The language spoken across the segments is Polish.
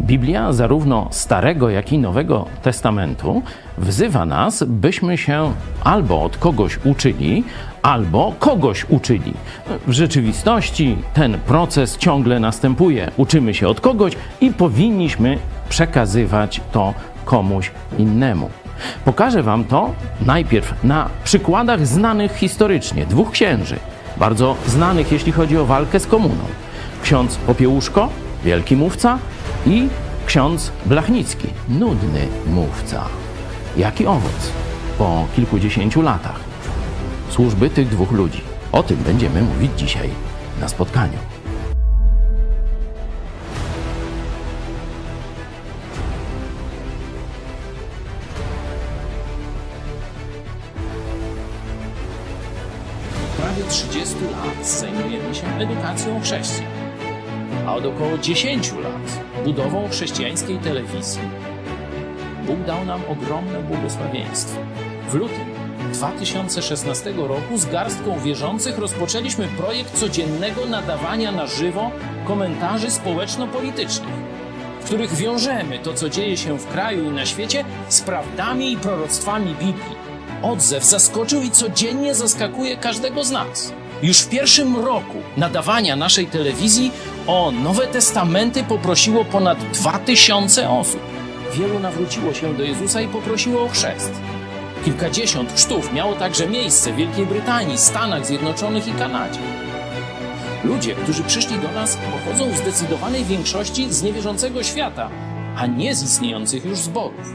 Biblia zarówno Starego, jak i Nowego Testamentu wzywa nas, byśmy się albo od kogoś uczyli, albo kogoś uczyli. W rzeczywistości ten proces ciągle następuje. Uczymy się od kogoś i powinniśmy przekazywać to komuś innemu. Pokażę wam to najpierw na przykładach znanych historycznie, dwóch księży, bardzo znanych jeśli chodzi o walkę z komuną. Ksiądz Popiełuszko, wielki mówca, i ksiądz Blachnicki, nudny mówca. Jaki owoc po kilkudziesięciu latach służby tych dwóch ludzi? O tym będziemy mówić dzisiaj na spotkaniu. Prawie 30 lat zajmujemy się edukacją chrześcijan, a od około 10 lat budową chrześcijańskiej telewizji. Bóg dał nam ogromne błogosławieństwo. W lutym 2016 roku z garstką wierzących rozpoczęliśmy projekt codziennego nadawania na żywo komentarzy społeczno-politycznych, w których wiążemy to, co dzieje się w kraju i na świecie, z prawdami i proroctwami Biblii. Odzew zaskoczył i codziennie zaskakuje każdego z nas. Już w pierwszym roku nadawania naszej telewizji o Nowe Testamenty poprosiło ponad 2000 osób. Wielu nawróciło się do Jezusa i poprosiło o chrzest. Kilkadziesiąt chrztów miało także miejsce w Wielkiej Brytanii, Stanach Zjednoczonych i Kanadzie. Ludzie, którzy przyszli do nas, pochodzą w zdecydowanej większości z niewierzącego świata, a nie z istniejących już zborów.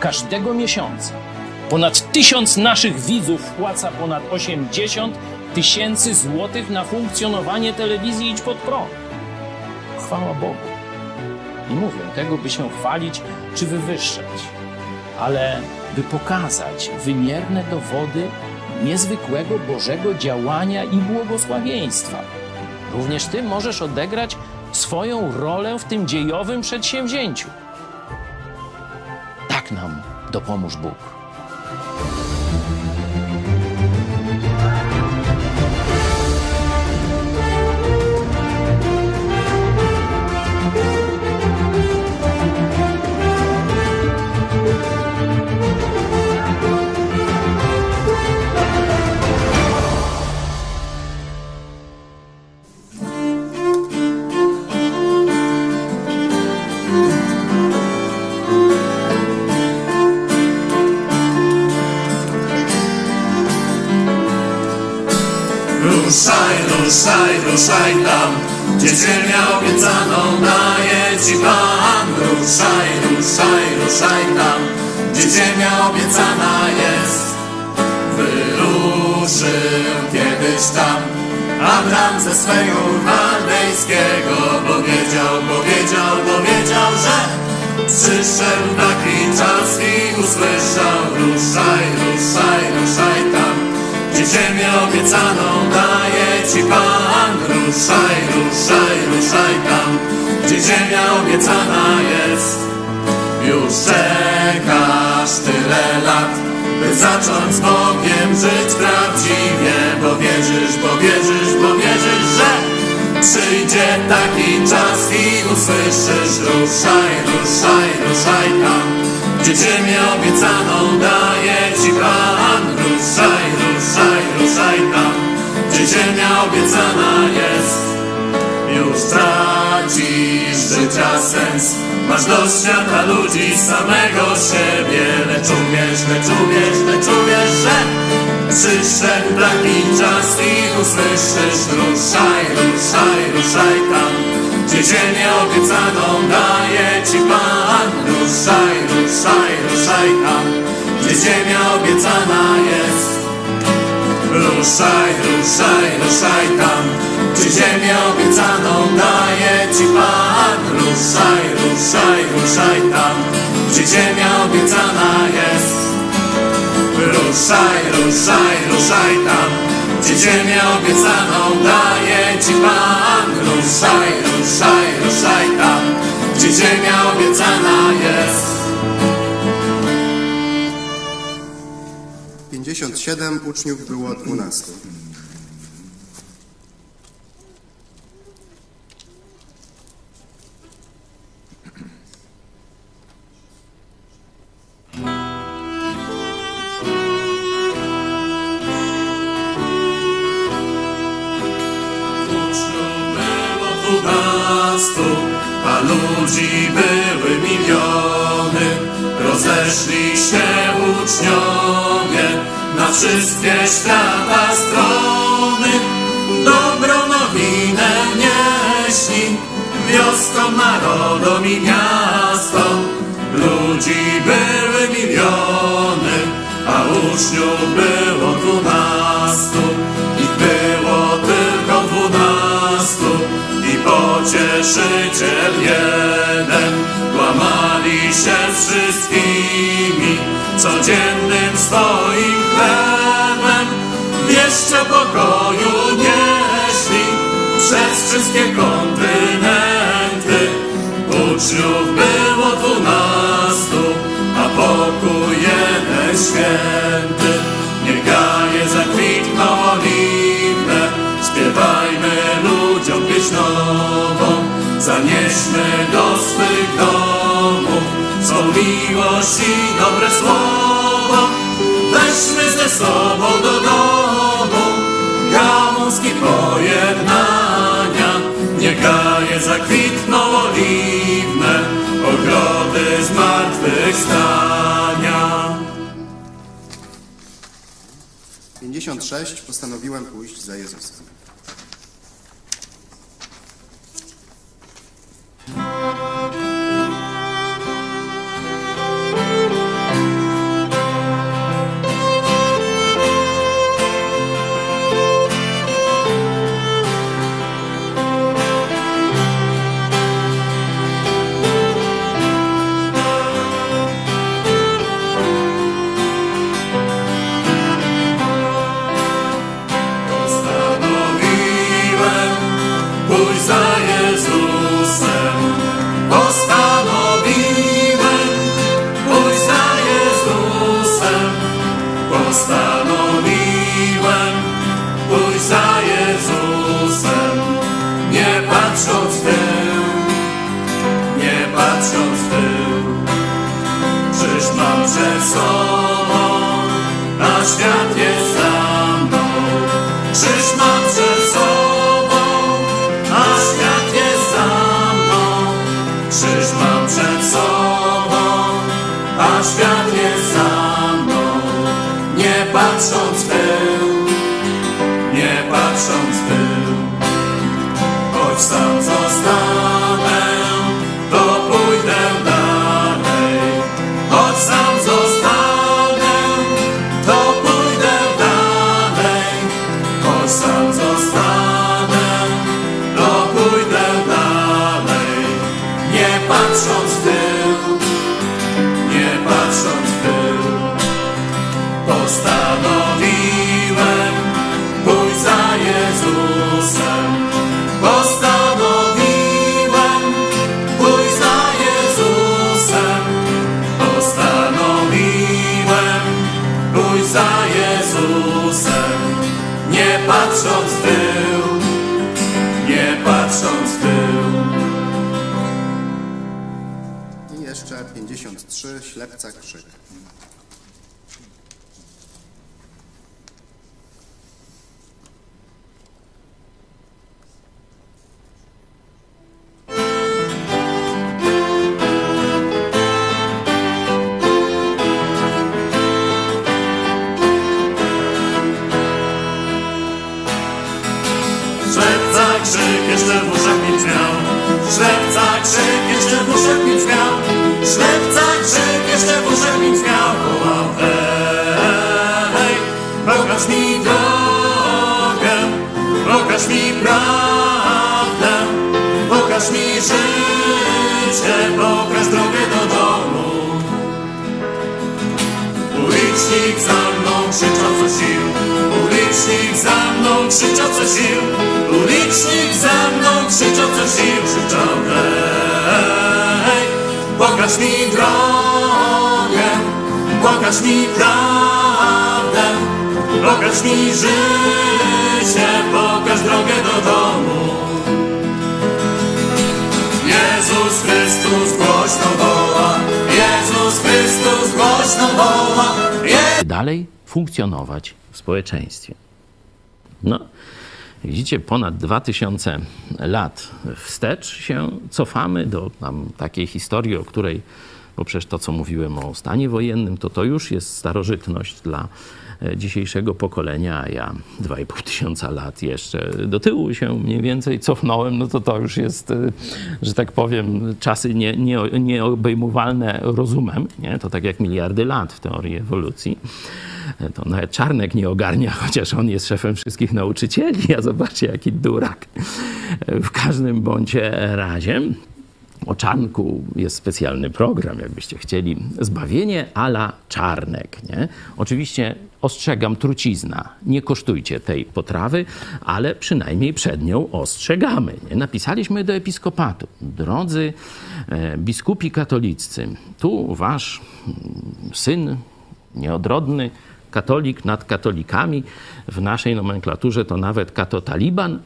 każdego miesiąca ponad 1000 naszych widzów wpłaca ponad 80 000 złotych na funkcjonowanie telewizji Idź Pod Prąd. Chwała Bogu. Nie mówię tego, by się chwalić czy wywyższać, ale by pokazać wymierne dowody niezwykłego Bożego działania i błogosławieństwa. Również ty możesz odegrać swoją rolę w tym dziejowym przedsięwzięciu. Tak nam dopomóż Bóg. Ruszaj tam, gdzie ziemia obiecaną daje ci Pan. Ruszaj, ruszaj, ruszaj tam, gdzie ziemia obiecana jest. Wyruszył kiedyś tam Adam ze swego chaldejskiego. Powiedział, że przyszedł taki czas i usłyszał. Ruszaj, ruszaj, ruszaj tam, gdzie ziemię obiecaną daje ci Pan. Ruszaj, ruszaj, ruszaj tam, gdzie ziemia obiecana jest. Już czekasz tyle lat, by zacząć z Bogiem żyć prawdziwie. Bo wierzysz, że przyjdzie taki czas i usłyszysz. Ruszaj, ruszaj, ruszaj tam, gdzie ziemię obiecaną daje ci Pan. Ruszaj, ruszaj, ruszaj tam, gdzie ziemia obiecana jest. Już tracisz życia sens, masz do świata ludzi samego siebie. Lecz uwierz, że przyszedł taki czas i usłyszysz. Ruszaj, ruszaj, ruszaj tam, gdzie ziemię obiecaną daje ci Pan. Ruszaj, ruszaj, ruszaj tam, gdzie ziemia obiecana jest. Ruszaj, ruszaj, ruszaj tam, gdzie ziemię obiecaną daje ci Pan. Ruszaj, ruszaj, ruszaj tam, gdzie ziemia obiecana jest. Ruszaj, ruszaj, ruszaj tam, gdzie ziemię obiecaną daje Ci Pan. Ruszaj, ruszaj, ruszaj tam, gdzie ziemia obiecana jest. 57 uczniów było 12. A ludzi były miliony. Rozeszli się uczniowie na wszystkie świata strony. Dobrą nowinę nieśli wioskom, narodom i miastom. Ludzi były miliony, a uczniów było 12. I było tylko 12. Pocieszyciel jeden, łamali się z wszystkimi codziennym swoim chlebem. Wieść o pokoju nieśli przez wszystkie kontynenty. Uczniów było 12, a pokój jeden święty. Niech gaje zakwitną oliwne, śpiewajmy ludziom pieśń nową, zanieśmy do swych domów swą miłość i dobre słowo. Weźmy ze sobą do domu gałązki pojednania, niech gaje zakwitną oliwne, ogrody zmartwychwstania. 56 postanowiłem pójść za Jezusem. Pokaż mi prawdę, pokaż mi życie. się, pokaż drogę do domu. Ulicznik za mną krzyczał co sił, ulicznik za mną krzyczał co sił, ulicznik za mną krzyczał co sił, krzyczał hej, pokaż mi drogę, pokaż mi prawdę, pokaż mi życie, pokaż drogę do domu. Jezus Chrystus głośno woła, Jezus Chrystus głośno woła. Dalej funkcjonować w społeczeństwie. No, widzicie, ponad 2000 lat wstecz się cofamy do tam, takiej historii, o której, bo przecież to, co mówiłem o stanie wojennym, to już jest starożytność dla dzisiejszego pokolenia, a ja 2500 lat jeszcze do tyłu się mniej więcej cofnąłem, no to już jest, że tak powiem, czasy nieobejmowalne rozumem, nie? To tak jak miliardy lat w teorii ewolucji. To nawet Czarnek nie ogarnia, chociaż on jest szefem wszystkich nauczycieli, a zobaczcie, jaki durak. W każdym bądź razie o Czarnku jest specjalny program, jakbyście chcieli. Zbawienie à la Czarnek, nie? Oczywiście ostrzegam, trucizna. Nie kosztujcie tej potrawy, ale przynajmniej przed nią ostrzegamy, nie? Napisaliśmy do episkopatu. Drodzy biskupi katoliccy, tu wasz syn nieodrodny, katolik nad katolikami, w naszej nomenklaturze to nawet katotaliban,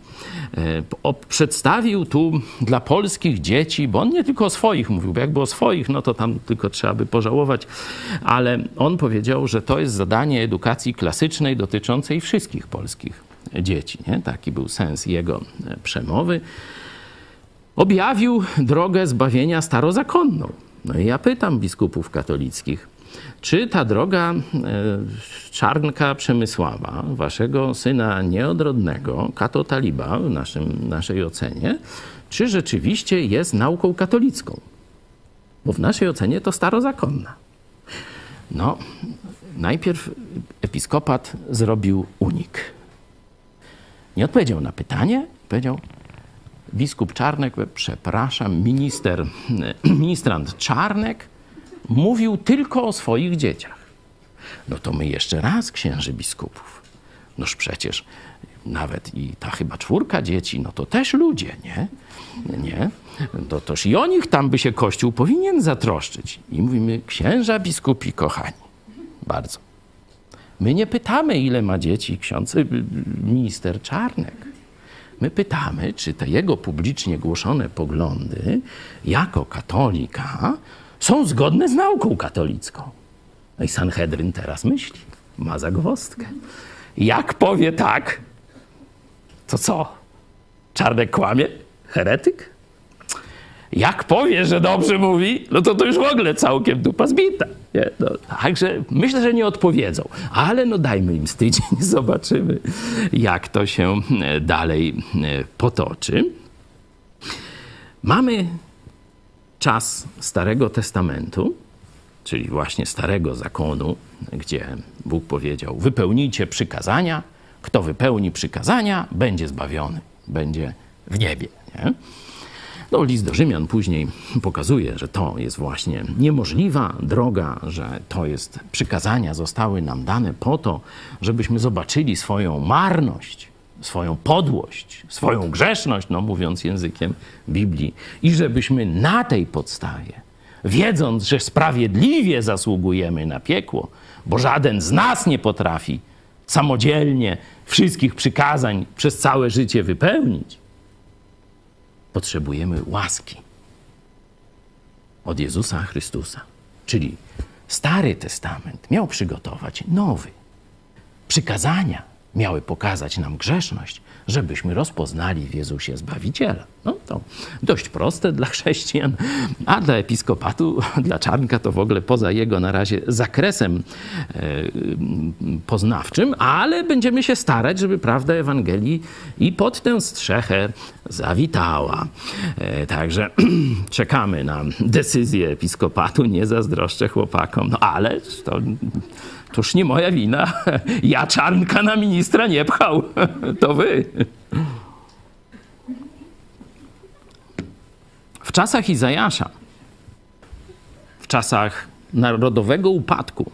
przedstawił tu dla polskich dzieci, bo on nie tylko o swoich mówił, bo jakby o swoich, no to tam tylko trzeba by pożałować, ale on powiedział, że to jest zadanie edukacji klasycznej dotyczącej wszystkich polskich dzieci, nie? Taki był sens jego przemowy. Objawił drogę zbawienia starozakonną. No i ja pytam biskupów katolickich, czy ta droga Czarnka Przemysława, waszego syna nieodrodnego, katotaliba w naszej ocenie, czy rzeczywiście jest nauką katolicką? Bo w naszej ocenie to starozakonna. No, najpierw episkopat zrobił unik. Nie odpowiedział na pytanie, powiedział: biskup Czarnek, przepraszam, ministrant Czarnek mówił tylko o swoich dzieciach. No to my jeszcze raz, księży biskupów. Noż przecież nawet i ta chyba 4 dzieci, no to też ludzie, nie? Nie? No toż i o nich tam by się Kościół powinien zatroszczyć. I mówimy: księża biskupi kochani, bardzo. My nie pytamy, ile ma dzieci ksiądz minister Czarnek. My pytamy, czy te jego publicznie głoszone poglądy jako katolika są zgodne z nauką katolicką. No i Sanhedrin teraz myśli, ma zagwozdkę. Jak powie tak, to co? Czarnek kłamie? Heretyk? Jak powie, że dobrze mówi, no to już w ogóle całkiem dupa zbita. Nie? No, także myślę, że nie odpowiedzą, ale no dajmy im z tydzień, zobaczymy, jak to się dalej potoczy. Mamy czas Starego Testamentu, czyli właśnie Starego Zakonu, gdzie Bóg powiedział: wypełnijcie przykazania, kto wypełni przykazania, będzie zbawiony, będzie w niebie. Nie? No, list do Rzymian później pokazuje, że to jest właśnie niemożliwa droga, że to jest przykazania zostały nam dane po to, żebyśmy zobaczyli swoją marność, swoją podłość, swoją grzeszność, no mówiąc językiem Biblii, i żebyśmy na tej podstawie, wiedząc, że sprawiedliwie zasługujemy na piekło, bo żaden z nas nie potrafi samodzielnie wszystkich przykazań przez całe życie wypełnić, potrzebujemy łaski od Jezusa Chrystusa. Czyli Stary Testament miał przygotować nowy. Przykazania miały pokazać nam grzeszność, żebyśmy rozpoznali w Jezusie Zbawiciela. No to dość proste dla chrześcijan, a dla episkopatu, dla Czarnka to w ogóle poza jego na razie zakresem poznawczym, ale będziemy się starać, żeby prawda Ewangelii i pod tę strzechę zawitała. Także czekamy na decyzję episkopatu, nie zazdroszczę chłopakom, no ale toż nie moja wina. Ja Czarnka na ministra nie pchał. To wy. W czasach Izajasza w czasach narodowego upadku,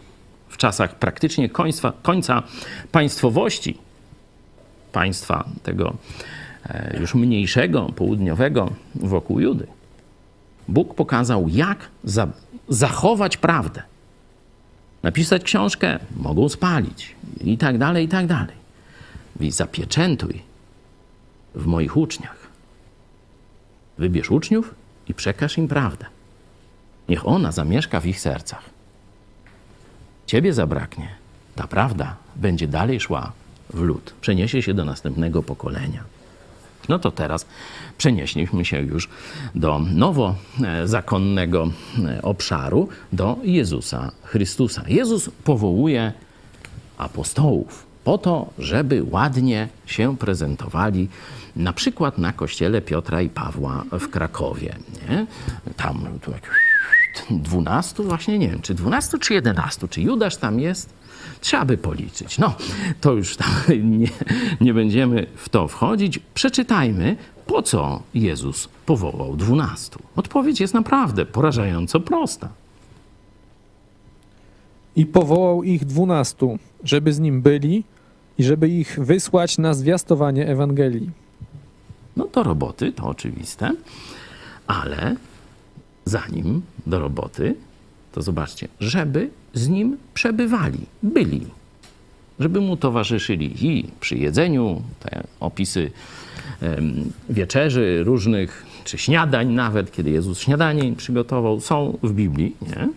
w czasach praktycznie końca państwowości, państwa tego już mniejszego, południowego wokół Judy, Bóg pokazał, jak zachować prawdę. Napisać książkę, mogą spalić i tak dalej, i tak dalej. I zapieczętuj w moich uczniach. Wybierz uczniów i przekaż im prawdę. Niech ona zamieszka w ich sercach. Ciebie zabraknie. Ta prawda będzie dalej szła w lud. Przeniesie się do następnego pokolenia. No to teraz przenieśliśmy się już do nowozakonnego obszaru, do Jezusa Chrystusa. Jezus powołuje apostołów po to, żeby ładnie się prezentowali, na przykład na kościele Piotra i Pawła w Krakowie. Nie? Tam tu jak 12 właśnie, nie wiem, czy 12, czy 11, czy Judasz tam jest? Trzeba by policzyć. No, to już tam nie będziemy w to wchodzić. Przeczytajmy, po co Jezus powołał 12. Odpowiedź jest naprawdę porażająco prosta. I powołał ich 12, żeby z nim byli i żeby ich wysłać na zwiastowanie Ewangelii. No do roboty, to oczywiste, ale zanim do roboty, to zobaczcie, żeby z nim przebywali, byli, żeby mu towarzyszyli i przy jedzeniu, te opisy wieczerzy różnych, czy śniadań nawet, kiedy Jezus śniadanie przygotował, są w Biblii, nie?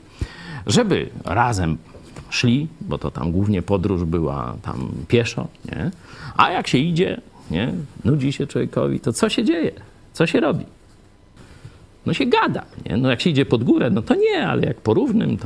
Żeby razem szli, bo to tam głównie podróż była tam pieszo, nie? A jak się idzie, nie? Nudzi się człowiekowi, to co się dzieje? Co się robi? No się gada, nie? No jak się idzie pod górę, no to nie, ale jak po równym,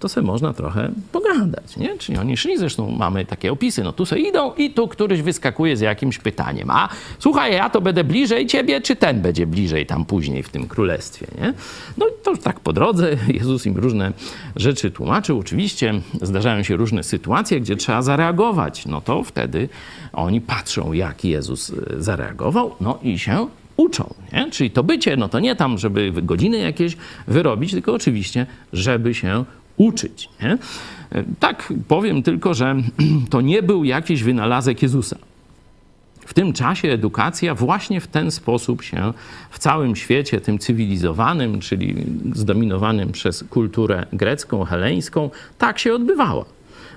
to sobie można trochę pogadać, nie? Czyli oni szli, zresztą mamy takie opisy, no tu se idą i tu któryś wyskakuje z jakimś pytaniem. A słuchaj, ja to będę bliżej ciebie, czy ten będzie bliżej tam później w tym królestwie, nie? No to już tak po drodze Jezus im różne rzeczy tłumaczył. Oczywiście zdarzają się różne sytuacje, gdzie trzeba zareagować. No to wtedy oni patrzą, jak Jezus zareagował, no i się uczą, nie? Czyli to bycie, no to nie tam, żeby godziny jakieś wyrobić, tylko oczywiście, żeby się uczyć, nie? Tak powiem tylko, że to nie był jakiś wynalazek Jezusa. W tym czasie edukacja właśnie w ten sposób się w całym świecie, tym cywilizowanym, czyli zdominowanym przez kulturę grecką, heleńską, tak się odbywała.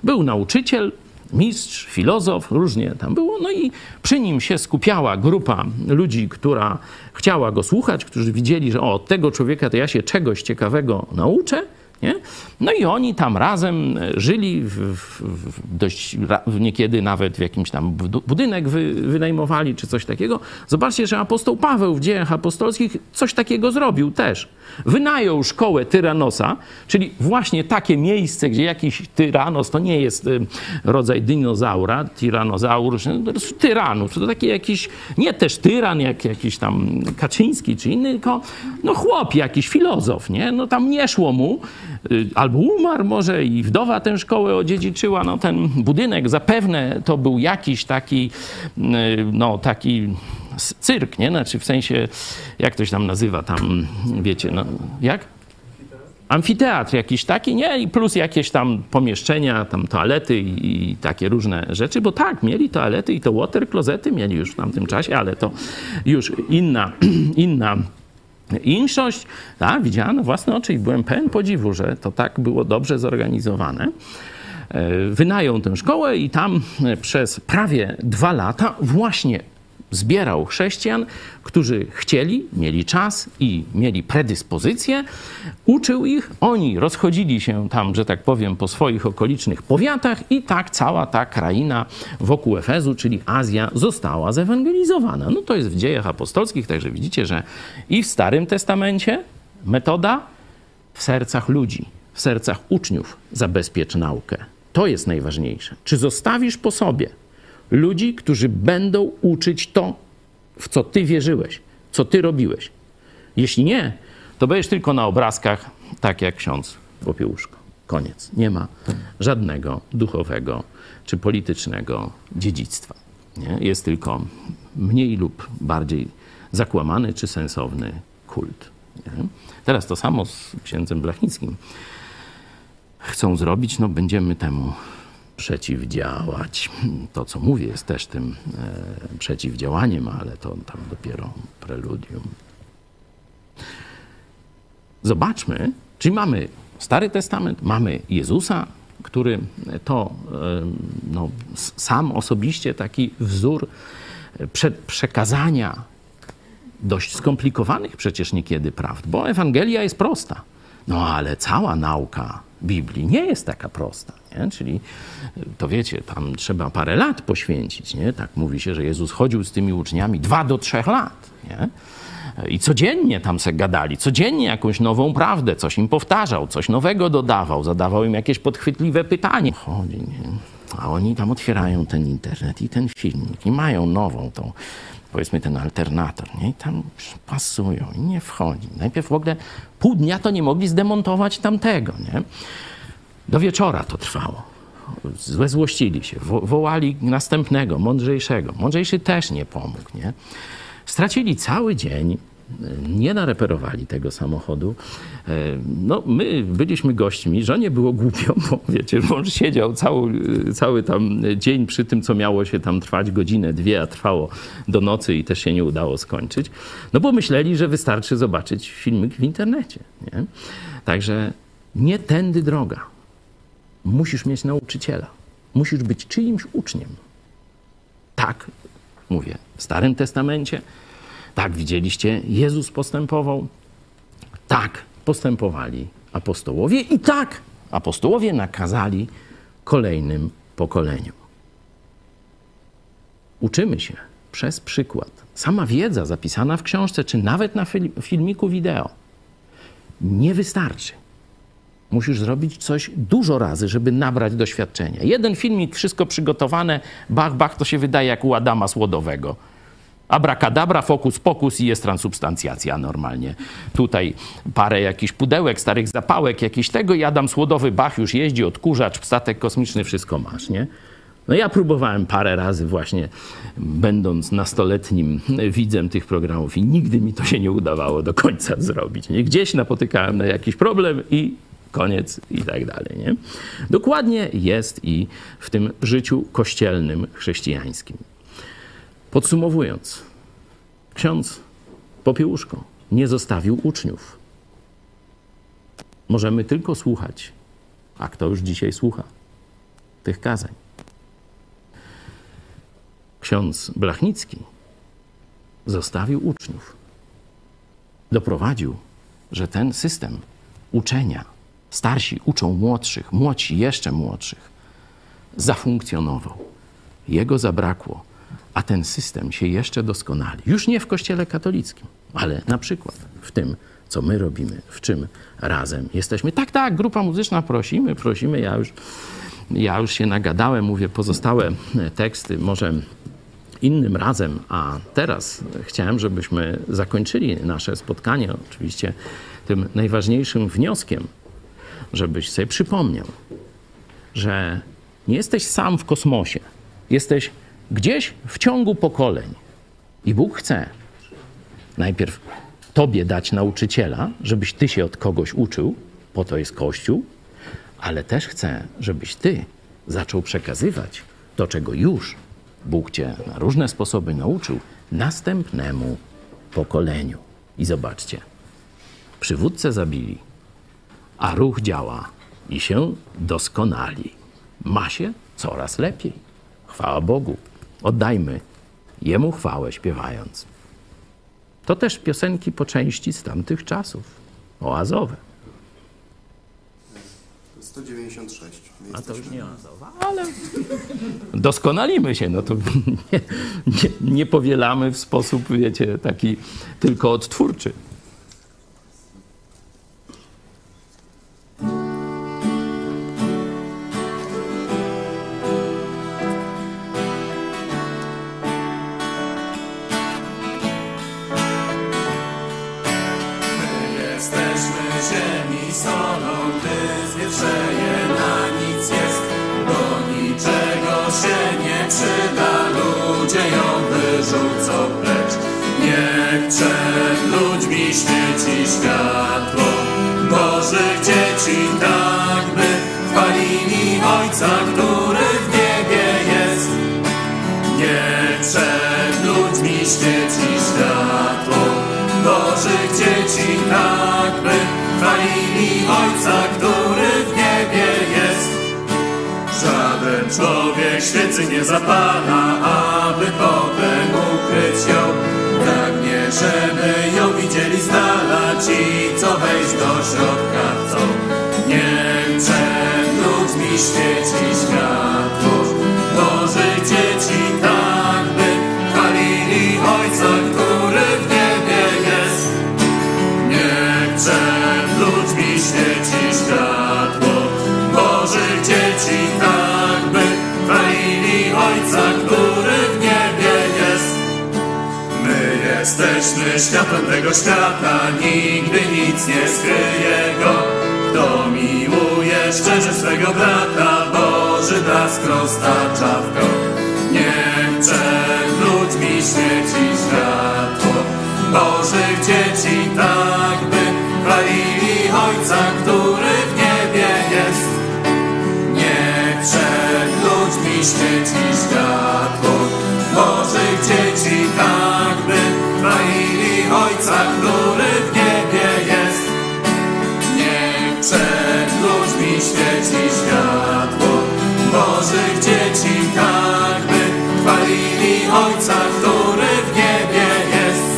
Był nauczyciel, mistrz, filozof, różnie tam było. No i przy nim się skupiała grupa ludzi, która chciała go słuchać, którzy widzieli, że od tego człowieka to ja się czegoś ciekawego nauczę. Nie? No i oni tam razem żyli, niekiedy nawet w jakimś tam budynek wynajmowali czy coś takiego. Zobaczcie, że apostoł Paweł w Dziejach Apostolskich coś takiego zrobił też. Wynajął szkołę Tyranosa, czyli właśnie takie miejsce, gdzie jakiś tyranos, to nie jest rodzaj dinozaura, tyranozaur, tyranów, to taki jakiś, nie też tyran jak jakiś tam Kaczyński czy inny, tylko no chłop jakiś, filozof, nie? No tam nie szło mu, albo umarł może i wdowa tę szkołę odziedziczyła, no ten budynek zapewne to był jakiś taki, no taki cyrk, nie? Znaczy w sensie, jak to się tam nazywa tam, wiecie, no jak? Amfiteatr jakiś taki, nie? I plus jakieś tam pomieszczenia, tam toalety i takie różne rzeczy, bo tak, mieli toalety i to water closety mieli już w tamtym czasie, ale to już inna inszość, tak, widziałem na własne oczy i byłem pełen podziwu, że to tak było dobrze zorganizowane. Wynajął tę szkołę i tam przez prawie 2 lata właśnie zbierał chrześcijan, którzy chcieli, mieli czas i mieli predyspozycję. Uczył ich, oni rozchodzili się tam, że tak powiem, po swoich okolicznych powiatach i tak cała ta kraina wokół Efezu, czyli Azja, została zewangelizowana. No to jest w Dziejach Apostolskich, także widzicie, że i w Starym Testamencie metoda w sercach ludzi, w sercach uczniów zabezpiecz naukę. To jest najważniejsze. Czy zostawisz po sobie ludzi, którzy będą uczyć to, w co ty wierzyłeś, co ty robiłeś. Jeśli nie, to będziesz tylko na obrazkach, tak jak ksiądz Popiełuszko. Koniec. Nie ma żadnego duchowego czy politycznego dziedzictwa. Nie? Jest tylko mniej lub bardziej zakłamany czy sensowny kult. Teraz to samo z księdzem Blachnickim chcą zrobić, no będziemy temu przeciwdziałać. To, co mówię, jest też tym przeciwdziałaniem, ale to tam dopiero preludium. Zobaczmy, czyli mamy Stary Testament, mamy Jezusa, który to no, sam osobiście taki wzór przekazania dość skomplikowanych przecież niekiedy prawd, bo Ewangelia jest prosta, no ale cała nauka Biblii nie jest taka prosta, nie? Czyli to wiecie, tam trzeba parę lat poświęcić, nie? Tak mówi się, że Jezus chodził z tymi uczniami 2 do 3 lat, nie? I codziennie tam se gadali, codziennie jakąś nową prawdę, coś im powtarzał, coś nowego dodawał, zadawał im jakieś podchwytliwe pytanie. Chodzi, nie? A oni tam otwierają ten internet i ten filmik i mają nową tą, powiedzmy, ten alternator, nie? I tam pasują i nie wchodzi. Najpierw w ogóle pół dnia to nie mogli zdemontować tamtego, nie? Do wieczora to trwało. Złościli się, wołali następnego, mądrzejszego. Mądrzejszy też nie pomógł, nie? Stracili cały dzień, nie nareperowali tego samochodu. No, my byliśmy gośćmi, żonie było głupio, bo wiecie, mąż siedział cały tam dzień przy tym, co miało się tam trwać godzinę, dwie, a trwało do nocy i też się nie udało skończyć. No bo myśleli, że wystarczy zobaczyć filmik w internecie, nie? Także nie tędy droga. Musisz mieć nauczyciela. Musisz być czyimś uczniem. Tak, mówię, w Starym Testamencie. Tak, widzieliście, Jezus postępował. Tak, postępowali apostołowie i tak apostołowie nakazali kolejnym pokoleniom. Uczymy się przez przykład. Sama wiedza zapisana w książce, czy nawet na filmiku wideo nie wystarczy. Musisz zrobić coś dużo razy, żeby nabrać doświadczenia. Jeden filmik, wszystko przygotowane, bach, bach, to się wydaje jak u Adama Słodowego. Abrakadabra, fokus, pokus i jest transubstancjacja normalnie. Tutaj parę jakichś pudełek, starych zapałek, jakiś tego i Adam Słodowy, bach, już jeździ, odkurzacz, statek kosmiczny, wszystko masz, nie? No ja próbowałem parę razy właśnie, będąc nastoletnim widzem tych programów i nigdy mi to się nie udawało do końca zrobić, nie? Gdzieś napotykałem na jakiś problem i koniec i tak dalej, nie? Dokładnie jest i w tym życiu kościelnym, chrześcijańskim. Podsumowując, ksiądz Popiełuszko nie zostawił uczniów. Możemy tylko słuchać, a kto już dzisiaj słucha tych kazań. Ksiądz Blachnicki zostawił uczniów. Doprowadził, że ten system uczenia, starsi uczą młodszych, młodsi jeszcze młodszych, zafunkcjonował. Jego zabrakło. A ten system się jeszcze doskonali. Już nie w Kościele katolickim, ale na przykład w tym, co my robimy, w czym razem jesteśmy. Tak, tak, grupa muzyczna, prosimy, prosimy. Ja już się nagadałem, mówię, pozostałe teksty może innym razem, a teraz chciałem, żebyśmy zakończyli nasze spotkanie oczywiście tym najważniejszym wnioskiem, żebyś sobie przypomniał, że nie jesteś sam w kosmosie, jesteś gdzieś w ciągu pokoleń. I Bóg chce najpierw tobie dać nauczyciela, żebyś ty się od kogoś uczył, po to jest Kościół, ale też chce, żebyś ty zaczął przekazywać to, czego już Bóg cię na różne sposoby nauczył, następnemu pokoleniu. I zobaczcie, przywódcę zabili, a ruch działa i się doskonali. Ma się coraz lepiej. Chwała Bogu. Oddajmy Jemu chwałę śpiewając. To też piosenki po części z tamtych czasów. Oazowe. 196. A to już nie oazowa, ale doskonalimy się. No to nie powielamy w sposób, wiecie, taki tylko odtwórczy. Przyda, ludzie ją wyrzucą precz. Nie Niech przed ludźmi świeci światło Bożych dzieci, tak by chwalili Ojca, który w niebie jest. Niech przed ludźmi świeci światło Bożych dzieci, tak by chwalili Ojca, który w niebie jest. Żaden człowiek świecy nie zapala, aby potem ukryć ją. Pragnie, żeby ją widzieli z dala ci, co wejść do środka chcą. Niech przed ludźmi świeci światło Bożych dzieci, tak by chwalili Ojca, który w niebie jest. Niech przed ludźmi świeci światło Bożych dzieci, tak by chwalili Ojca, który w niebie jest. Jesteśmy światłem tego świata, nigdy nic nie skryje go. Kto miłuje szczerze swego brata, Boży blask roztacza w go. Niech przed ludźmi świeci światło Bożych dzieci, tak by chwalili Ojca, który w niebie jest. Niech przed ludźmi świeci światło Bożych dzieci, tak by chwalili Ojca, który w niebie jest. Niech przed ludźmi świeci światło Bożych dzieci, tak by chwalili Ojca, który w niebie jest.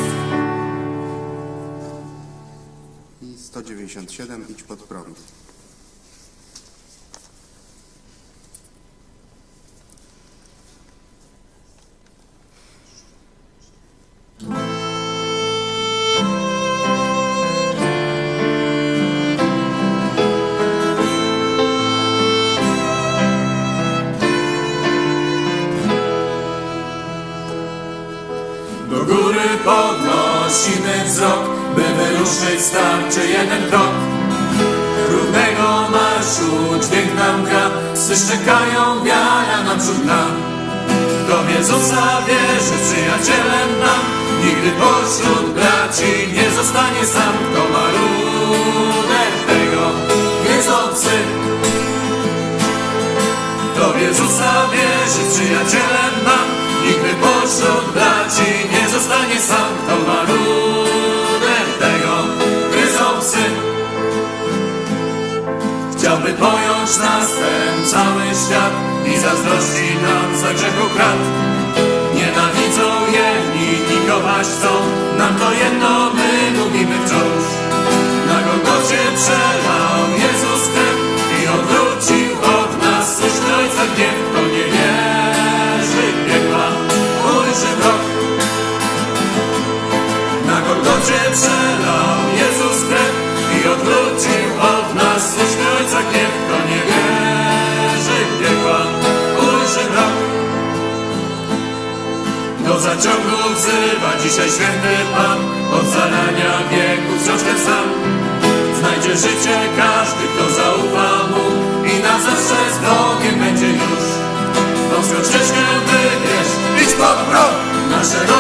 I 197, Idź pod prąd. Podnosimy wzrok, by wyruszyć starczy jeden krok. Równego marszu dźwięk nam gra, psy szczekają, wiara naprzód nam. Kto w Jezusa wierzy, przyjacielem nam, nigdy pośród braci nie zostanie sam. Kto maruder tego jest obcy. Kto w Jezusa wierzy, przyjacielem nam, nigdy pośród braci nie zostanie sam. Kto marudem tego gryzą psy. Chciałby pojąć nas ten cały świat i zazdrości nam za grzechu krat. Nienawidzą jedni i kochać chcą, nam to jedno, my lubimy wciąż. Na Golgocie przelał Jezus krew i odwrócił od nas słuszny Ojca gniew. Kto nie wierzy w piekła, ujrzy wrok. Na Golgocie przelał Jezus krew i odwrócił od nas słuszny Ojca gniew. Kto nie wierzy w piekła, ujrzy wrok. Do zaciągu wzywa dzisiaj święty Pan, od zarania wieku wciąż ten sam. Znajdzie życie każdy, kto zaufa mu, i na zawsze z Bogiem będzie już. Tą ścieżkę wybierz, idź pod prąd.